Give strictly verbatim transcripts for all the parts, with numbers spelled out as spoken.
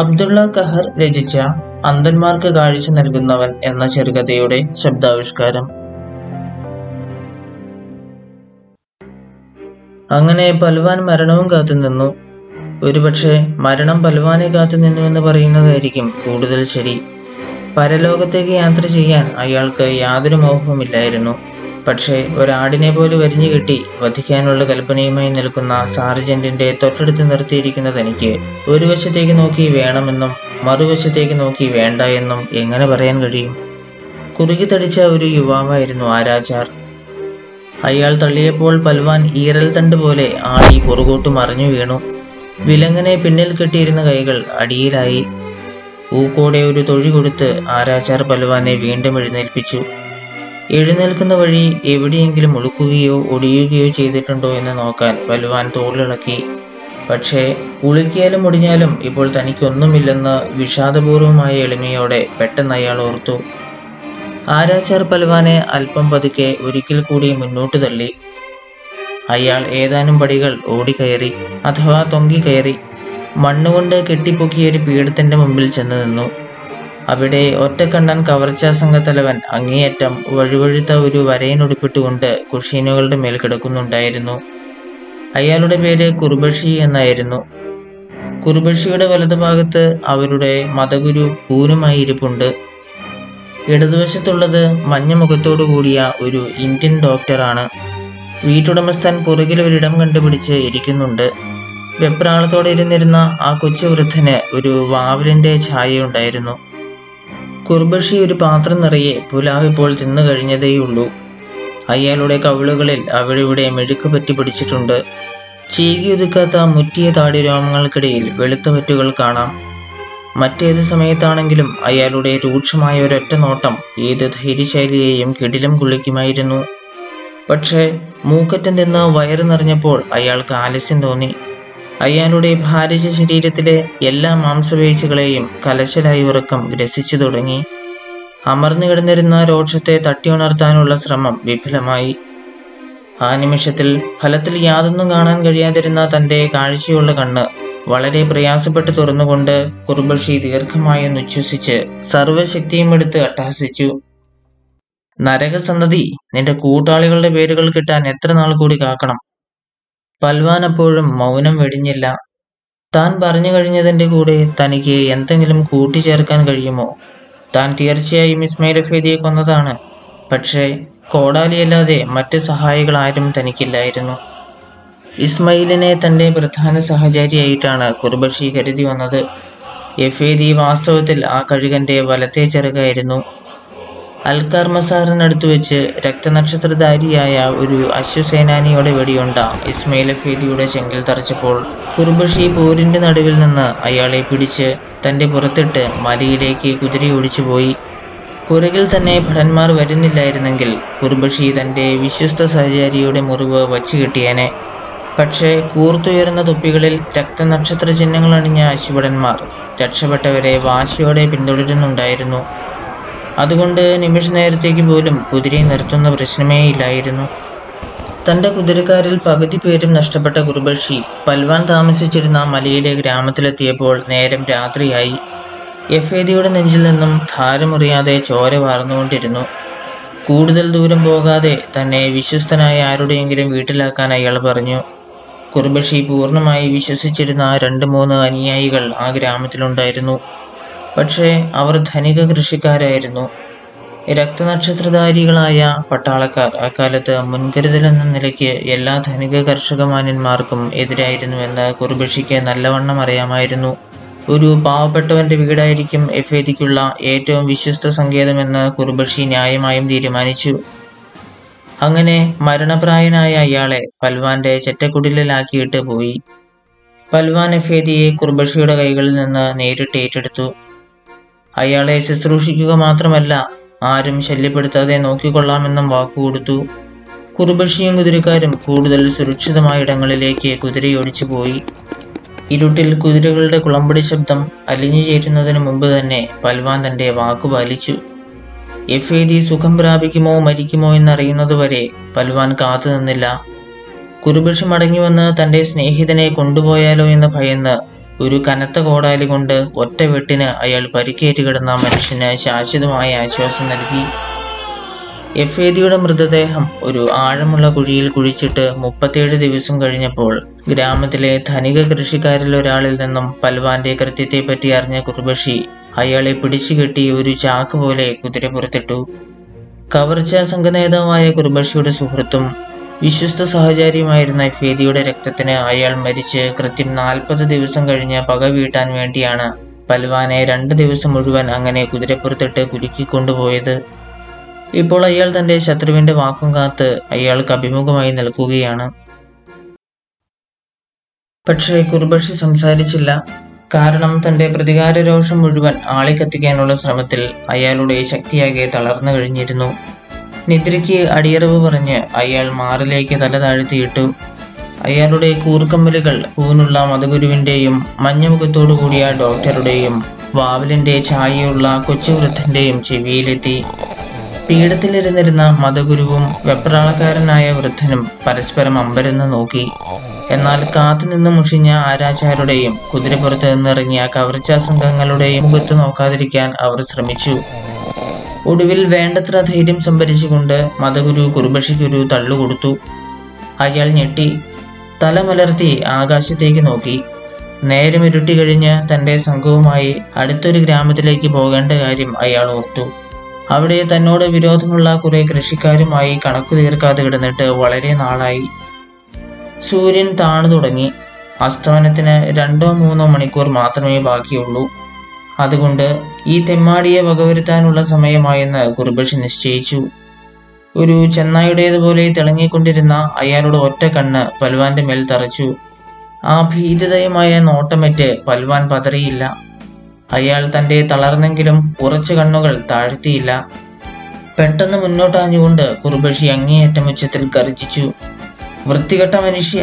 അബ്ദുള്ള കഹർ രചിച്ച അന്ധന്മാർക്ക് കാഴ്ച നൽകുന്നവൻ എന്ന ചെറുകഥയുടെ ശബ്ദാവിഷ്കാരം. അങ്ങനെ പൽവാൻ മരണവും കാത്തുനിന്നു. ഒരുപക്ഷെ മരണം പൽവാനെ കാത്തുനിന്നു എന്ന് പറയുന്നതായിരിക്കും കൂടുതൽ ശരി. പരലോകത്തേക്ക് യാത്ര ചെയ്യാൻ അയാൾക്ക് യാതൊരു മോഹവുമില്ലായിരുന്നു. പക്ഷേ ഒരാടിനെ പോലെ വരിഞ്ഞു കെട്ടി വധിക്കാനുള്ള കൽപ്പനയുമായി നിൽക്കുന്ന സാർജന്റിന്റെ തൊട്ടടുത്ത് നിർത്തിയിരിക്കുന്ന തനിക്ക് ഒരു വശത്തേക്ക് നോക്കി വേണമെന്നും മറുവശത്തേക്ക് നോക്കി വേണ്ട എന്നും എങ്ങനെ പറയാൻ കഴിയും? കുറുകി തടിച്ച ഒരു യുവാവായിരുന്നു ആരാചാർ. അയാൾ തള്ളിയപ്പോൾ പൽവാൻ ഈറൽ തണ്ട് പോലെ ആടി പുറകോട്ട് മറിഞ്ഞു വീണു. വിലങ്ങനെ പിന്നിൽ കെട്ടിയിരുന്ന കൈകൾ അടിയിലായി. ഊക്കോടെ ഒരു തൊഴി കൊടുത്ത് ആരാചാർ പൽവാനെ വീണ്ടും എഴുന്നേൽപ്പിച്ചു. എഴുന്നേൽക്കുന്ന വഴി എവിടെയെങ്കിലും ഉളുക്കുകയോ ഒടിയുകയോ ചെയ്തിട്ടുണ്ടോ എന്ന് നോക്കാൻ പൽവാൻ തോളിളക്കി. പക്ഷേ ഉളുക്കിയാലും ഒടിഞ്ഞാലും ഇപ്പോൾ തനിക്കൊന്നുമില്ലെന്ന് വിഷാദപൂർവമായ എളിമയോടെ പെട്ടെന്ന് അയാൾ ഓർത്തു. ആരാചാർ പൽവാനെ അല്പം പതുക്കെ ഒരിക്കൽ കൂടി മുന്നോട്ട് തള്ളി. അയാൾ ഏതാനും പടികൾ ഓടിക്കയറി, അഥവാ തൊങ്കിക്കയറി, മണ്ണുകൊണ്ട് കെട്ടിപ്പൊക്കിയൊരു പീഠത്തിൻ്റെ മുമ്പിൽ ചെന്ന് നിന്നു. അവിടെ ഒറ്റക്കണ്ണൻ കവർച്ചാ സംഘത്തലവൻ അങ്ങേയറ്റം വഴുവഴുത്ത ഒരു വരയിനൊടുപ്പിട്ടുകൊണ്ട് കുഷീനുകളുടെ മേൽ കിടക്കുന്നുണ്ടായിരുന്നു. അയാളുടെ പേര് കുറുബക്ഷി എന്നായിരുന്നു. കുറുബക്ഷിയുടെ വലതുഭാഗത്ത് അവരുടെ മതഗുരു പൂനുമായി ഇരിപ്പുണ്ട്. ഇടതുവശത്തുള്ളത് മഞ്ഞ മുഖത്തോടു കൂടിയ ഒരു ഇന്ത്യൻ ഡോക്ടറാണ്. വീട്ടുടമസ്ഥൻ പുറകിൽ ഒരിടം കണ്ടുപിടിച്ച് ഇരിക്കുന്നുണ്ട്. വെപ്രാളത്തോടെ ഇരുന്നിരുന്ന ആ കൊച്ചു വൃദ്ധന് ഒരു വാവലിൻ്റെ ഛായയുണ്ടായിരുന്നു. കുറുബക്ഷി ഒരു പാത്രം നിറയെ പുലാവ് ഇപ്പോൾ തിന്നു കഴിഞ്ഞതേയുള്ളൂ. അയാളുടെ കവിളുകളിൽ അവിടെ ഇവിടെ മെഴുക്ക് പറ്റി പിടിച്ചിട്ടുണ്ട്. ചീകിയൊതുക്കാത്ത മുറ്റിയ താടി രോമങ്ങൾക്കിടയിൽ വെളുത്ത പറ്റുകൾ കാണാം. മറ്റേത് സമയത്താണെങ്കിലും അയാളുടെ രൂക്ഷമായ ഒരൊറ്റ നോട്ടം ഏത് ധൈര്യശൈലിയെയും കിടിലം കുളിക്കുമായിരുന്നു. പക്ഷേ മൂക്കറ്റം നിന്ന് വയറ് നിറഞ്ഞപ്പോൾ അയാൾക്ക് ആലസ്യം തോന്നി. അയാളുടെ ഭാരിച്ച ശരീരത്തിലെ എല്ലാ മാംസപേശികളെയും കലശലായി ഉറക്കം ഗ്രസിച്ചു തുടങ്ങി. അമർന്നു കിടന്നിരുന്ന രോക്ഷത്തെ തട്ടിയുണർത്താനുള്ള ശ്രമം വിഫലമായി. ആ നിമിഷത്തിൽ ഫലത്തിൽ യാതൊന്നും കാണാൻ കഴിയാതിരുന്ന തൻ്റെ കാഴ്ചയുള്ള കണ്ണ് വളരെ പ്രയാസപ്പെട്ട് തുറന്നുകൊണ്ട് കുറുബക്ഷി ദീർഘമായി ഉച്ഛ്വസിച്ച് സർവശക്തിയും എടുത്ത് അട്ടഹസിച്ചു. "നരകസന്തതി, നിന്റെ കൂട്ടാളികളുടെ പേരുകൾ കിട്ടാൻ എത്ര നാൾ കൂടി കാക്കണം?" പൽവാൻ അപ്പോഴും മൗനം വെടിഞ്ഞില്ല. താൻ പറഞ്ഞു കഴിഞ്ഞതിൻ്റെ കൂടെ തനിക്ക് എന്തെങ്കിലും കൂട്ടിച്ചേർക്കാൻ കഴിയുമോ? താൻ തീർച്ചയായും ഇസ്മായിൽ എഫേദിയെ കൊന്നതാണ്. പക്ഷേ കോടാലിയല്ലാതെ മറ്റ് സഹായികളാരും തനിക്കില്ലായിരുന്നു. ഇസ്മായിലിനെ തൻ്റെ പ്രധാന സഹചാരിയായിട്ടാണ് കുറുബക്ഷി കരുതി വന്നത്. എഫേദി വാസ്തവത്തിൽ ആ കഴുകൻ്റെ വലത്തെ ചെറുകായിരുന്നു. അൽക്കാർ മസാറിനടുത്ത് വെച്ച് രക്തനക്ഷത്രധാരിയായ ഒരു അശ്വസേനാനിയുടെ വെടിയുണ്ട ഇസ്മായിൽ എഫേദിയുടെ ചെങ്കിൽ തറച്ചപ്പോൾ കുറുബക്ഷി പോരിൻ്റെ നടുവിൽ നിന്ന് അയാളെ പിടിച്ച് തൻ്റെ പുറത്തിട്ട് മലയിലേക്ക് കുതിരയോടിച്ചു പോയി. പുറകിൽ തന്നെ ഭടന്മാർ വരുന്നില്ലായിരുന്നെങ്കിൽ കുറുബക്ഷി തൻ്റെ വിശ്വസ്ത സഹചാരിയുടെ മുറിവ് വച്ചു കിട്ടിയേനെ. പക്ഷേ കൂർത്തുയർന്ന തൊപ്പികളിൽ രക്തനക്ഷത്ര ചിഹ്നങ്ങൾ അണിഞ്ഞ അശ്വഭടന്മാർ രക്ഷപ്പെട്ടവരെ വാശിയോടെ പിന്തുടരുന്നുണ്ടായിരുന്നു. അതുകൊണ്ട് നിമിഷ നേരത്തേക്ക് പോലും കുതിരയെ നിർത്തുന്ന പ്രശ്നമേ ഇല്ലായിരുന്നു. തൻ്റെ കുതിരക്കാരിൽ പകുതി പേരും നഷ്ടപ്പെട്ട കുറുബക്ഷി പൽവാൻ താമസിച്ചിരുന്ന മലയിലെ ഗ്രാമത്തിലെത്തിയപ്പോൾ നേരം രാത്രിയായി. എഫേദിയുടെ നെഞ്ചിൽ നിന്നും ധാരമുറിയാതെ ചോര വാർന്നുകൊണ്ടിരുന്നു. കൂടുതൽ ദൂരം പോകാതെ തന്നെ വിശ്വസ്തനായ ആരുടെയെങ്കിലും വീട്ടിലാക്കാൻ അയാൾ പറഞ്ഞു. കുറുബക്ഷി പൂർണ്ണമായി വിശ്വസിച്ചിരുന്ന രണ്ട് മൂന്ന് അനുയായികൾ ആ ഗ്രാമത്തിലുണ്ടായിരുന്നു. പക്ഷേ അവർ ധനിക കൃഷിക്കാരായിരുന്നു. രക്തനക്ഷത്രധാരികളായ പട്ടാളക്കാർ അക്കാലത്ത് മുൻകരുതൽ എന്ന നിലയ്ക്ക് എല്ലാ ധനിക കർഷക മാന്യന്മാർക്കും എതിരായിരുന്നുവെന്ന് കുറുബക്ഷിക്ക് നല്ലവണ്ണം അറിയാമായിരുന്നു. ഒരു പാവപ്പെട്ടവൻ്റെ വീടായിരിക്കും എഫേദിക്കുള്ള ഏറ്റവും വിശ്വസ്ത സങ്കേതമെന്ന് കുറുബക്ഷി ന്യായമായും തീരുമാനിച്ചു. അങ്ങനെ മരണപ്രായനായ അയാളെ പൽവാൻ്റെ ചെറ്റക്കുടിലാക്കിയിട്ട് പോയി. പൽവാൻ എഫേദിയെ കുറുബക്ഷിയുടെ കൈകളിൽ നിന്ന് നേരിട്ട് ഏറ്റെടുത്തു. അയാളെ ശുശ്രൂഷിക്കുക മാത്രമല്ല, ആരും ശല്യപ്പെടുത്താതെ നോക്കിക്കൊള്ളാമെന്നും വാക്കുകൊടുത്തു. കുറുബക്ഷിയും കുതിരക്കാരും കൂടുതൽ സുരക്ഷിതമായ ഇടങ്ങളിലേക്ക് കുതിരയോടിച്ചു പോയി. ഇരുട്ടിൽ കുതിരകളുടെ കുളമ്പടി ശബ്ദം അലിഞ്ഞു ചേരുന്നതിന് മുമ്പ് തന്നെ പൽവാൻ തൻ്റെ വാക്കു പാലിച്ചു. എഫേദി സുഖം പ്രാപിക്കുമോ മരിക്കുമോ എന്നറിയുന്നതുവരെ പൽവാൻ കാത്തു നിന്നില്ല. കുറുബക്ഷി മടങ്ങി വന്ന് തൻ്റെ സ്നേഹിതനെ കൊണ്ടുപോയാലോ എന്ന് ഭയന്ന് ഒരു കനത്ത കോടാലി കൊണ്ട് ഒറ്റ വെട്ടിന് അയാൾ പരിക്കേറ്റ് കിടന്ന മനുഷ്യന് ശാശ്വതമായ ആശ്വാസം നൽകി. എഫേദിയുടെ മൃതദേഹം ഒരു ആഴമുള്ള കുഴിയിൽ കുഴിച്ചിട്ട് മുപ്പത്തിയേഴ് ദിവസം കഴിഞ്ഞപ്പോൾ ഗ്രാമത്തിലെ ധനിക കൃഷിക്കാരിൽ ഒരാളിൽ നിന്നും പൽവാന്റെ കൃത്യത്തെപ്പറ്റി അറിഞ്ഞ കുറുബക്ഷി അയാളെ പിടിച്ചുകെട്ടി ഒരു ചാക്ക് പോലെ കുതിരപ്പുറത്തിട്ടു. കവർച്ചാ സംഘനേതാവായ കുറുബക്ഷിയുടെ സുഹൃത്തും വിശ്വസ്ത സഹചാരിയുമായിരുന്ന എഫേദിയുടെ രക്തത്തിന് അയാൾ മരിച്ച് കൃത്യം നാൽപ്പത് ദിവസം കഴിഞ്ഞ് പക വീട്ടാൻ വേണ്ടിയാണ് പൽവാനെ രണ്ട് ദിവസം മുഴുവൻ അങ്ങനെ കുതിരപ്പുറത്തിട്ട് കുലുക്കിക്കൊണ്ടുപോയത്. ഇപ്പോൾ അയാൾ തൻ്റെ ശത്രുവിൻ്റെ വാക്കും കാത്ത് അയാൾക്ക് അഭിമുഖമായി നിൽക്കുകയാണ്. പക്ഷേ കുറുബക്ഷി സംസാരിച്ചില്ല. കാരണം തൻ്റെ പ്രതികാര രോഷം മുഴുവൻ ആളിക്കത്തിക്കാനുള്ള ശ്രമത്തിൽ അയാളുടെ ശക്തിയാകെ തളർന്നു കഴിഞ്ഞിരുന്നു. നിദ്രയ്ക്ക് അടിയറവ് പറഞ്ഞ് അയാൾ മാറിലേക്ക് തല താഴ്ത്തിയിട്ടു. അയാളുടെ കൂർക്കമ്പലുകൾ പൂനുള്ള മതഗുരുവിൻ്റെയും മഞ്ഞമുഖത്തോടു കൂടിയ ഡോക്ടറുടെയും വാവലിൻ്റെ ഛായയുള്ള കൊച്ചുവൃദ്ധൻ്റെയും ചെവിയിലെത്തി. പീഠത്തിലിരുന്നിരുന്ന മതഗുരുവും വെപ്രാളക്കാരനായ വൃദ്ധനും പരസ്പരം അമ്പരന്ന് നോക്കി. എന്നാൽ കാത്തുനിന്ന് മുഷിഞ്ഞ ആരാചാരുടെയും കുതിരപ്പുറത്ത് നിന്നിറങ്ങിയ കവർച്ചാ സംഘങ്ങളുടെയും മുഖത്ത് നോക്കാതിരിക്കാൻ അവർ ശ്രമിച്ചു. ഒടുവിൽ വേണ്ടത്ര ധൈര്യം സംഭരിച്ചുകൊണ്ട് മതഗുരു കുറുബക്ഷിക്കൊരു തള്ളുകൊടുത്തു. അയാൾ ഞെട്ടി തലമലർത്തി ആകാശത്തേക്ക് നോക്കി. നേരമിരുട്ടി കഴിഞ്ഞ് തൻ്റെ സംഘവുമായി അടുത്തൊരു ഗ്രാമത്തിലേക്ക് പോകേണ്ട കാര്യം അയാൾ ഓർത്തു. അവിടെ തന്നോട് വിരോധമുള്ള കുറെ കൃഷിക്കാരുമായി കണക്കു തീർക്കാതെ കിടന്നിട്ട് വളരെ നാളായി. സൂര്യൻ താണു തുടങ്ങി. അസ്തമനത്തിന് രണ്ടോ മൂന്നോ മണിക്കൂർ മാത്രമേ ബാക്കിയുള്ളൂ. അതുകൊണ്ട് ഈ തെമ്മാടിയെ വകവരുത്താനുള്ള സമയമായെന്ന് കുറുബക്ഷി നിശ്ചയിച്ചു. ഒരു ചെന്നായുടേതുപോലെ തിളങ്ങിക്കൊണ്ടിരുന്ന അയാളുടെ ഒറ്റ കണ്ണ് പൽവാന്റെ മേൽ തറച്ചു. ആ ഭീതിതയമായ നോട്ടമേറ്റ് പൽവാൻ പതറിയില്ല. അയാൾ തൻ്റെ തളർന്നെങ്കിലും ഉറച്ച കണ്ണുകൾ താഴ്ത്തിയില്ല. പെട്ടെന്ന് മുന്നോട്ടാഞ്ഞുകൊണ്ട് കുറുബക്ഷി അങ്ങേയറ്റം ഉച്ചത്തിൽ ഗർജിച്ചു. വൃത്തികെട്ട മനുഷ്യ,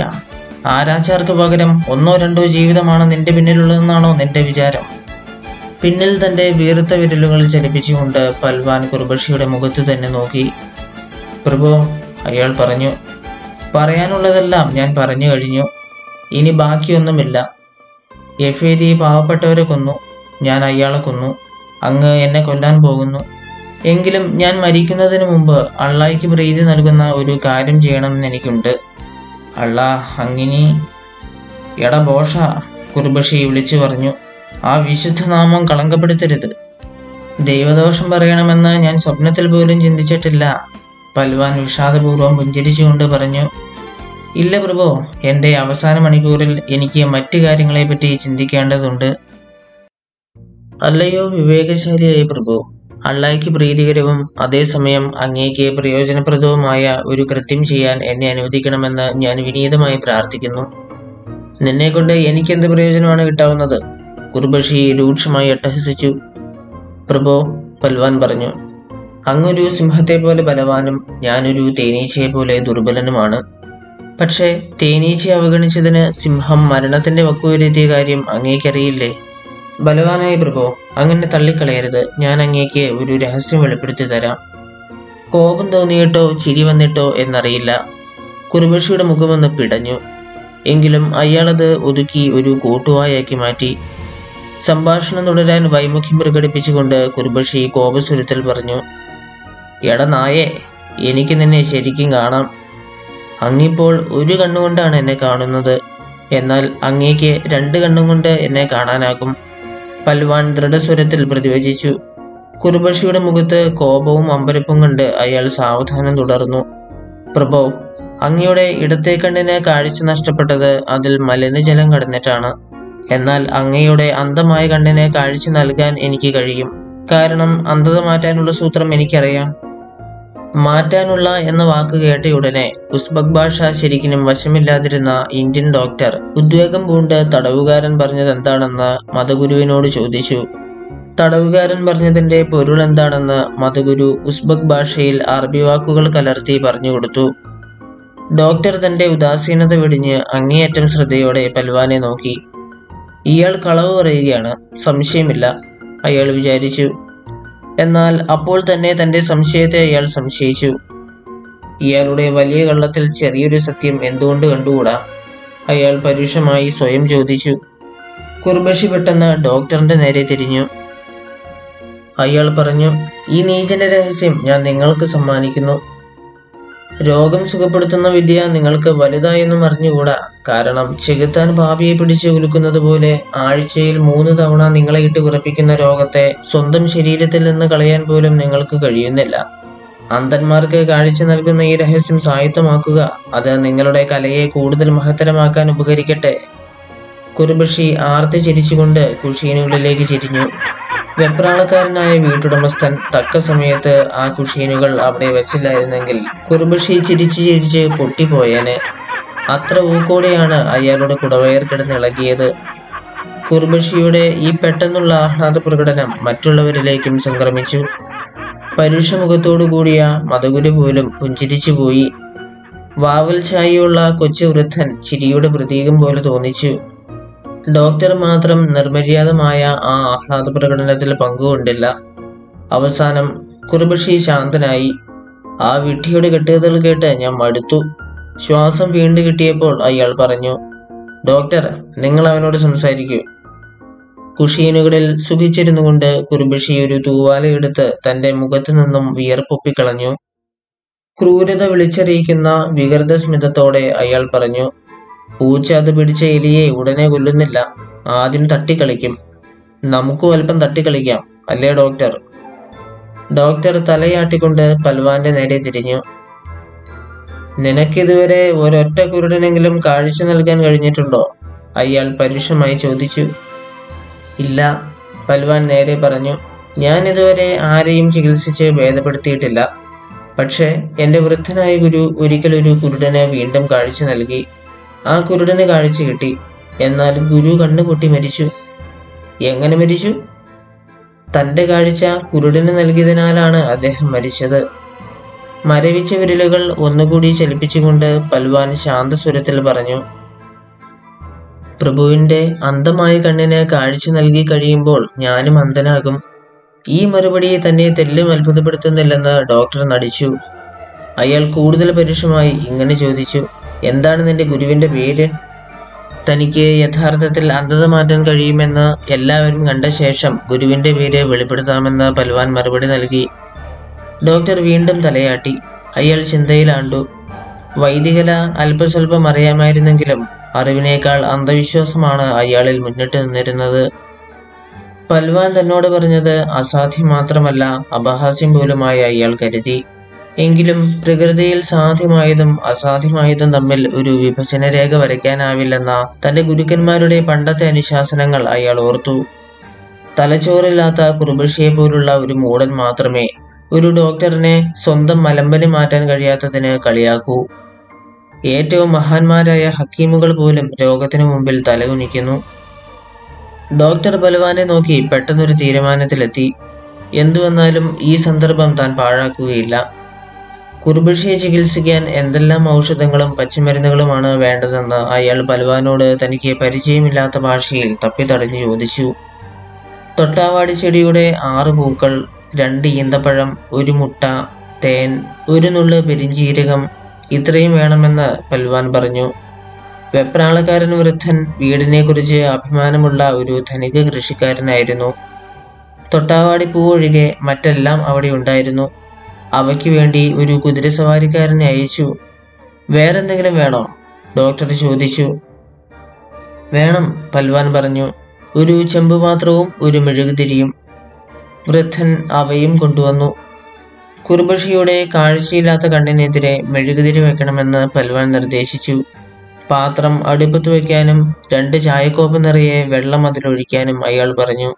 ആരാചാർക്ക് പകരം ഒന്നോ രണ്ടോ ജീവിതമാണ് നിന്റെ പിന്നിലുള്ളതെന്നാണോ നിന്റെ വിചാരം? പിന്നിൽ തൻ്റെ വീർത്ത വിരലുകൾ ചലിപ്പിച്ചുകൊണ്ട് പൽവാൻ കുറുബക്ഷിയുടെ മുഖത്ത് തന്നെ നോക്കി. പ്രഭു, അയാൾ പറഞ്ഞു, പറയാനുള്ളതെല്ലാം ഞാൻ പറഞ്ഞു കഴിഞ്ഞു. ഇനി ബാക്കിയൊന്നുമില്ല. എഫേദി പാവപ്പെട്ടവരെ കൊന്നു, ഞാൻ അയാളെ കൊന്നു. അങ്ങ് എന്നെ കൊല്ലാൻ പോകുന്നു. എങ്കിലും ഞാൻ മരിക്കുന്നതിന് മുമ്പ് അള്ളാഹിക്ക് പ്രീതി നൽകുന്ന ഒരു കാര്യം ചെയ്യണമെന്ന് എനിക്കുണ്ട്. അള്ളാ അങ്ങിനി എട ബോഷ, കുറുബക്ഷി വിളിച്ചു പറഞ്ഞു. ആ വിശുദ്ധ നാമം കളങ്കപ്പെടുത്തരുത്. ദൈവദോഷം പറയണമെന്ന് ഞാൻ സ്വപ്നത്തിൽ പോലും ചിന്തിച്ചിട്ടില്ല, പൽവാൻ വിഷാദപൂർവ്വം പുഞ്ചിരിച്ചുകൊണ്ട് പറഞ്ഞു. ഇല്ല പ്രഭു, എൻ്റെ അവസാന മണിക്കൂറിൽ എനിക്ക് മറ്റു കാര്യങ്ങളെപ്പറ്റി ചിന്തിക്കേണ്ടതുണ്ട്. അല്ലയോ വിവേകശാലിയായ പ്രഭു, അള്ളാഹിക്ക് പ്രീതികരവും അതേസമയം അങ്ങേക്ക് പ്രയോജനപ്രദവുമായ ഒരു കൃത്യം ചെയ്യാൻ എന്നെ അനുവദിക്കണമെന്ന് ഞാൻ വിനീതമായി പ്രാർത്ഥിക്കുന്നു. നിന്നെക്കൊണ്ട് എനിക്കെന്ത് പ്രയോജനമാണ് കിട്ടാവുന്നത്? കുറുബക്ഷി രൂക്ഷമായി അട്ടഹസിച്ചു. പ്രഭു, പൽവാൻ പറഞ്ഞു, അങ്ങൊരു സിംഹത്തെ പോലെ ബലവാനും ഞാനൊരു തേനീച്ചയെ പോലെ ദുർബലനുമാണ്. പക്ഷേ തേനീച്ചയെ അവഗണിച്ചതിന് സിംഹം മരണത്തിൻ്റെ വക്കുവരുത്തിയ കാര്യം അങ്ങേക്കറിയില്ലേ? ബലവാനായ പ്രഭു, അങ്ങനെ തള്ളിക്കളയരുത്. ഞാൻ അങ്ങേക്ക് ഒരു രഹസ്യം വെളിപ്പെടുത്തി തരാം. കോപം തോന്നിയിട്ടോ ചിരി വന്നിട്ടോ എന്നറിയില്ല, കുറുബക്ഷിയുടെ മുഖമൊന്ന് പിടഞ്ഞു. എങ്കിലും അയാളത് ഒതുക്കി ഒരു കൂട്ടുവായാക്കി മാറ്റി. സംഭാഷണം തുടരാൻ വൈമുഖ്യം പ്രകടിപ്പിച്ചുകൊണ്ട് കുറുബക്ഷി കോപസ്വരത്തിൽ പറഞ്ഞു. എട നായേ, എനിക്ക് നിന്നെ ശരിക്കും കാണാം. അങ്ങിപ്പോൾ ഒരു കണ്ണുകൊണ്ടാണ് എന്നെ കാണുന്നത്. എന്നാൽ അങ്ങേക്ക് രണ്ട് കണ്ണുകൊണ്ട് എന്നെ കാണാനാകും, പൽവാൻ ദൃഢസ്വരത്തിൽ പ്രതിവചിച്ചു. കുറുബക്ഷിയുടെ മുഖത്ത് കോപവും അമ്പരപ്പും കണ്ട് അയാൾ സാവധാനം തുടർന്നു. പ്രഭോ, അങ്ങയുടെ ഇടത്തെ കണ്ണിന് കാഴ്ച നഷ്ടപ്പെട്ടത് അതിൽ മലിനജലം കടന്നിട്ടാണ്. എന്നാൽ അങ്ങയുടെ അന്ധമായ കണ്ണിന് കാഴ്ച നൽകാൻ എനിക്ക് കഴിയും. കാരണം അന്ധത മാറ്റാനുള്ള സൂത്രം എനിക്കറിയാം. മാറ്റാനുള്ള എന്ന വാക്ക് കേട്ടയുടനെ ഉസ്ബക് ഭാഷ ശരിക്കും വശമില്ലാതിരുന്ന ഇന്ത്യൻ ഡോക്ടർ ഉദ്വേഗം പൂണ്ട് തടവുകാരൻ പറഞ്ഞത് എന്താണെന്ന് മതഗുരുവിനോട് ചോദിച്ചു. തടവുകാരൻ പറഞ്ഞതിൻ്റെ പൊരുൾ എന്താണെന്ന് മതഗുരു ഉസ്ബക് ഭാഷയിൽ അറബി വാക്കുകൾ കലർത്തി പറഞ്ഞുകൊടുത്തു. ഡോക്ടർ തൻ്റെ ഉദാസീനത വെടിഞ്ഞ് അങ്ങേയറ്റം ശ്രദ്ധയോടെ പൽവാനെ നോക്കി. ഇയാൾ കളവ് പറയുകയാണ്, സംശയമില്ല, അയാൾ വിചാരിച്ചു. എന്നാൽ അപ്പോൾ തന്നെ തൻ്റെ സംശയത്തെ അയാൾ സംശയിച്ചു. ഇയാളുടെ വലിയ കള്ളത്തിൽ ചെറിയൊരു സത്യം എന്തുകൊണ്ട് കണ്ടുകൂടാ? അയാൾ പരുഷമായി സ്വയം ചോദിച്ചു. കുറുബക്ഷി പെട്ടെന്ന് ഡോക്ടറിന്റെ നേരെ തിരിഞ്ഞു. അയാൾ പറഞ്ഞു, ഈ നീചന്റെ രഹസ്യം ഞാൻ നിങ്ങൾക്ക് സമ്മാനിക്കുന്നു. രോഗം സുഖപ്പെടുത്തുന്ന വിദ്യ നിങ്ങൾക്ക് വലുതായെന്നും അറിഞ്ഞുകൂടാ. കാരണം ചെകുത്താൻ ഭാവിയെ പിടിച്ചു കുലുക്കുന്നത് പോലെ ആഴ്ചയിൽ മൂന്ന് തവണ നിങ്ങളെ ഇട്ട് വിറപ്പിക്കുന്ന രോഗത്തെ സ്വന്തം ശരീരത്തിൽ നിന്ന് കളയാൻ പോലും നിങ്ങൾക്ക് കഴിയുന്നില്ല. അന്ധന്മാർക്ക് കാഴ്ച നൽകുന്ന ഈ രഹസ്യം സായുധമാക്കുക. അത് നിങ്ങളുടെ കലയെ കൂടുതൽ മഹത്തരമാക്കാൻ ഉപകരിക്കട്ടെ. കുറുബക്ഷി ആർത്തി ചിരിച്ചുകൊണ്ട് കുഷീനുകളിലേക്ക് ചിരിഞ്ഞു. വെപ്രാളക്കാരനായ വീട്ടുടമസ്ഥൻ തക്ക സമയത്ത് ആ കുഷീനുകൾ അവിടെ വച്ചില്ലായിരുന്നെങ്കിൽ കുറുബക്ഷി ചിരിച്ച് ചിരിച്ച് പൊട്ടിപ്പോയേനെ. അത്ര ഊക്കോടെയാണ് അയാളുടെ കുടവയർ കിടന്നിളകിയത്. കുറുബക്ഷിയുടെ ഈ പെട്ടെന്നുള്ള ആഹ്ലാദ പ്രകടനം മറ്റുള്ളവരിലേക്കും സംക്രമിച്ചു. പരുഷമുഖത്തോടു കൂടിയ മതഗുരു പോലും പുഞ്ചിരിച്ചുപോയി. വാവൽ ചായയുള്ള കൊച്ചു വൃദ്ധൻ ചിരിയുടെ പ്രതീകം പോലെ തോന്നിച്ചു. ഡോക്ടർ മാത്രം നിർമര്യാദമായ ആ ആഹ്ലാദ പ്രകടനത്തിൽ പങ്കുകൊണ്ടില്ല. അവസാനം കുറുബക്ഷി ശാന്തനായി. ആ വിഡ്ഢിയുടെ കെട്ടുകഥൽ കേട്ട് ഞാൻ മടുത്തു. ശ്വാസം വീണ്ടു കിട്ടിയപ്പോൾ അയാൾ പറഞ്ഞു, ഡോക്ടർ, നിങ്ങൾ അവനോട് സംസാരിക്കൂ. കുഷീനുകളിൽ സുഖിച്ചിരുന്നു കൊണ്ട് കുറുബക്ഷി ഒരു തൂവാലയെടുത്ത് തന്റെ മുഖത്തു നിന്നും വിയർപ്പൊപ്പിക്കളഞ്ഞു. ക്രൂരത വിളിച്ചറിയിക്കുന്ന വികൃത സ്മിതത്തോടെ അയാൾ പറഞ്ഞു, പൂച്ച അത് പിടിച്ച എലിയെ ഉടനെ കൊല്ലുന്നില്ല, ആദ്യം തട്ടിക്കളിക്കും. നമുക്കും അല്പം തട്ടിക്കളിക്കാം, അല്ലേ ഡോക്ടർ? ഡോക്ടർ തലയാട്ടിക്കൊണ്ട് പൽവാന്റെ നേരെ തിരിഞ്ഞു. നിനക്കിതുവരെ ഒരൊറ്റ കുരുടനെങ്കിലും കാഴ്ച നൽകാൻ കഴിഞ്ഞിട്ടുണ്ടോ? അയാൾ പരുഷമായി ചോദിച്ചു. ഇല്ല, പൽവാൻ നേരെ പറഞ്ഞു. ഞാൻ ഇതുവരെ ആരെയും ചികിത്സിച്ച് ഭേദപ്പെടുത്തിയിട്ടില്ല. പക്ഷേ എൻ്റെ വൃദ്ധനായ ഗുരു ഒരിക്കലൊരു കുരുടന് വീണ്ടും കാഴ്ച നൽകി. ആ കുരുടന് കാഴ്ച കിട്ടി. എന്നാൽ ഗുരു കണ്ണുപൊട്ടി മരിച്ചു. എങ്ങനെ മരിച്ചു? തൻ്റെ കാഴ്ച കുരുടന് നൽകിയതിനാലാണ് അദ്ദേഹം മരിച്ചത്. മരവിച്ച വിരലുകൾ ഒന്നുകൂടി ചലിപ്പിച്ചുകൊണ്ട് പൽവാൻ ശാന്തസ്വരത്തിൽ പറഞ്ഞു, പ്രഭുവിൻ്റെ അന്ധമായ കണ്ണിന് കാഴ്ച നൽകി കഴിയുമ്പോൾ ഞാനും അന്ധനാകും. ഈ മറുപടി തന്നെ തെല്ലും അത്ഭുതപ്പെടുത്തുന്നില്ലെന്ന് ഡോക്ടർ നടിച്ചു. അയാൾ കൂടുതൽ പരുഷമായി ഇങ്ങനെ ചോദിച്ചു, എന്താണ് നിന്റെ ഗുരുവിൻ്റെ പേര്? തനിക്ക് യഥാർത്ഥത്തിൽ അന്ധത മാറ്റാൻ കഴിയുമെന്ന് എല്ലാവരും കണ്ട ശേഷം ഗുരുവിൻ്റെ പേര് വെളിപ്പെടുത്താമെന്ന് പൽവാൻ മറുപടി നൽകി. ഡോക്ടർ വീണ്ടും തലയാട്ടി. അയാൾ ചിന്തയിലാണ്ടു. വൈദികല അല്പസ്വല്പം അറിയാമായിരുന്നെങ്കിലും അറിവിനേക്കാൾ അന്ധവിശ്വാസമാണ് അയാളിൽ മുന്നിട്ട് നിന്നിരുന്നത്. പൽവാൻ തന്നോട് പറഞ്ഞത് അസാധ്യം മാത്രമല്ല അപഹാസ്യം പോലുമായി അയാൾ കരുതി. എങ്കിലും പ്രകൃതിയിൽ സാധ്യമായതും അസാധ്യമായതും തമ്മിൽ ഒരു വിഭജന രേഖ വരയ്ക്കാനാവില്ലെന്ന തൻ്റെ ഗുരുക്കന്മാരുടെ പണ്ടത്തെ അനുശാസനങ്ങൾ അയാൾ ഓർത്തു. തലച്ചോറില്ലാത്ത കുറുബക്ഷിയെ പോലുള്ള ഒരു മൂടൻ മാത്രമേ ഒരു ഡോക്ടറിനെ സ്വന്തം മലമ്പനി മാറ്റാൻ കഴിയാത്തതിന് കളിയാക്കൂ. ഏറ്റവും മഹാന്മാരായ ഹക്കീമുകൾ പോലും രോഗത്തിനു മുമ്പിൽ തലകുനിക്കുന്നു. ഡോക്ടർ പൽവാനെ നോക്കി പെട്ടെന്നൊരു തീരുമാനത്തിലെത്തി. എന്തുവന്നാലും ഈ സന്ദർഭം താൻ പാഴാക്കുകയില്ല. കുറുബക്ഷിയെ ചികിത്സിക്കാൻ എന്തെല്ലാം ഔഷധങ്ങളും പച്ചമരുന്നുകളുമാണ് വേണ്ടതെന്ന് അയാൾ പൽവാനോട് തനിക്ക് പരിചയമില്ലാത്ത ഭാഷയിൽ തപ്പിത്തടഞ്ഞു ചോദിച്ചു. തൊട്ടാവാടി ചെടിയുടെ ആറ് പൂക്കൾ, രണ്ട് ഈന്തപ്പഴം, ഒരു മുട്ട, തേൻ, ഒരു നുള്ളു പെരിഞ്ചീരകം, ഇത്രയും വേണമെന്ന് പൽവാൻ പറഞ്ഞു. വെപ്രാളക്കാരൻ വൃദ്ധൻ വീടിനെക്കുറിച്ച് അഭിമാനമുള്ള ഒരു ധനിക കൃഷിക്കാരനായിരുന്നു. തൊട്ടാവാടി പൂവൊഴികെ മറ്റെല്ലാം അവിടെ ഉണ്ടായിരുന്നു. അവയ്ക്ക് വേണ്ടി ഒരു കുതിരസവാരിക്കാരനെ അയച്ചു. വേറെന്തെങ്കിലും വേണോ? ഡോക്ടർ ചോദിച്ചു. വേണം, പൽവാൻ പറഞ്ഞു. ഒരു ചെമ്പുപാത്രവും ഒരു മെഴുകുതിരിയും. വൃദ്ധൻ അവയും കൊണ്ടുവന്നു. കുറുബക്ഷിയുടെ കാഴ്ചയില്ലാത്ത കണ്ണിനെതിരെ മെഴുകുതിരി വെക്കണമെന്ന് പൽവാൻ നിർദ്ദേശിച്ചു. പാത്രം അടുപ്പത്ത് വയ്ക്കാനും രണ്ട് ചായക്കോപ്പ് നിറയെ വെള്ളം അതിലൊഴിക്കാനും അയാൾ പറഞ്ഞു.